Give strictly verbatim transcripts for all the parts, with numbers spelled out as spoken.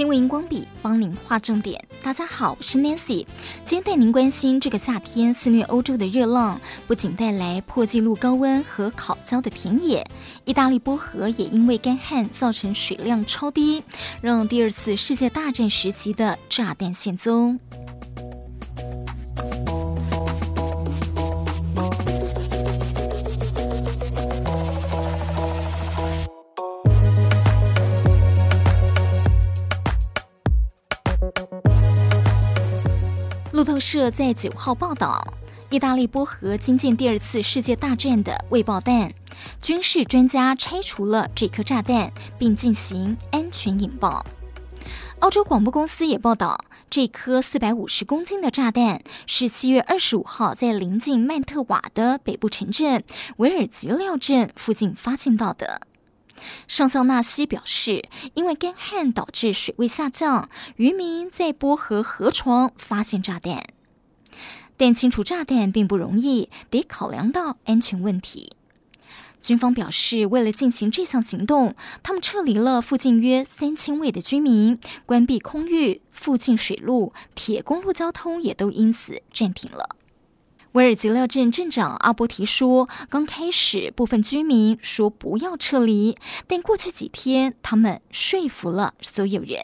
新闻荧光笔帮您画重点。大家好，我是 Nancy， 今天带您关心这个夏天肆虐欧洲的热浪，不仅带来破纪录高温和烤焦的田野，意大利波河也因为干旱造成水量超低，让第二次世界大战时期的炸弹现踪。路透社在九号报道，意大利波河惊见第二次世界大战的未爆弹，军事专家拆除了这颗炸弹，并进行安全引爆。澳洲广播公司也报道，这颗四百五十公斤的炸弹是七月二十五号在临近曼特瓦的北部城镇维尔吉廖镇附近发现到的。上校纳西表示，因为干旱导致水位下降，渔民在波河河床发现炸弹，但清除炸弹并不容易，得考量到安全问题。军方表示，为了进行这项行动，他们撤离了附近约三千位的居民，关闭空域，附近水路、铁公路交通也都因此暂停了。维尔吉廖镇镇长阿波提说，刚开始部分居民说不要撤离，但过去几天他们说服了所有人。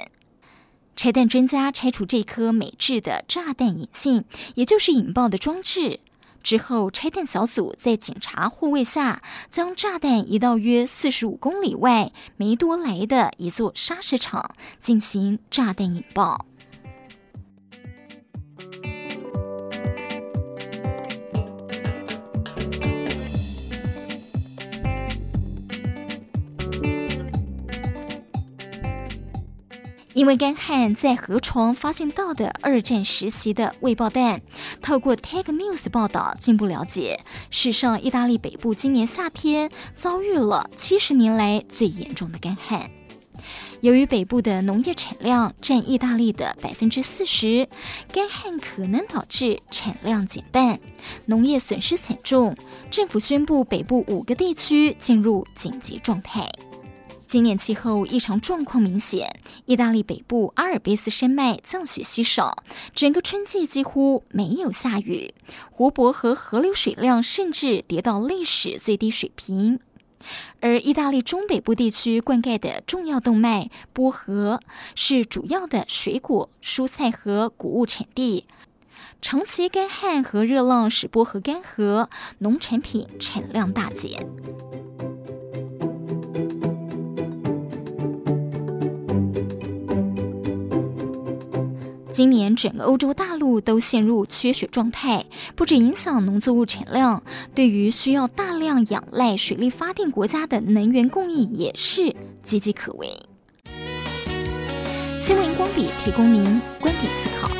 拆弹专家拆除这颗美制的炸弹引信，也就是引爆的装置之后，拆弹小组在警察护卫下将炸弹移到约四十五公里外梅多莱的一座砂石场进行炸弹引爆。因为干旱在河床发现到的二战时期的未爆弹，透过 Tech News 报道进一步了解，事实上意大利北部今年夏天遭遇了七十年来最严重的干旱。由于北部的农业产量占意大利的 百分之四十， 干旱可能导致产量减半，农业损失惨重，政府宣布北部五个地区进入紧急状态。今年气候异常状况明显，意大利北部阿尔卑斯山脉降雪稀少，整个春季几乎没有下雨，湖泊和河流水量甚至跌到历史最低水平。而意大利中北部地区灌溉的重要动脉波河是主要的水果、蔬菜和谷物产地，长期干旱和热浪使波河干涸，农产品产量大减。今年整个欧洲大陆都陷入缺水状态，不止影响农作物产量，对于需要大量仰赖水力发电国家的能源供应也是岌岌可危。新闻荧光笔提供您观点思考。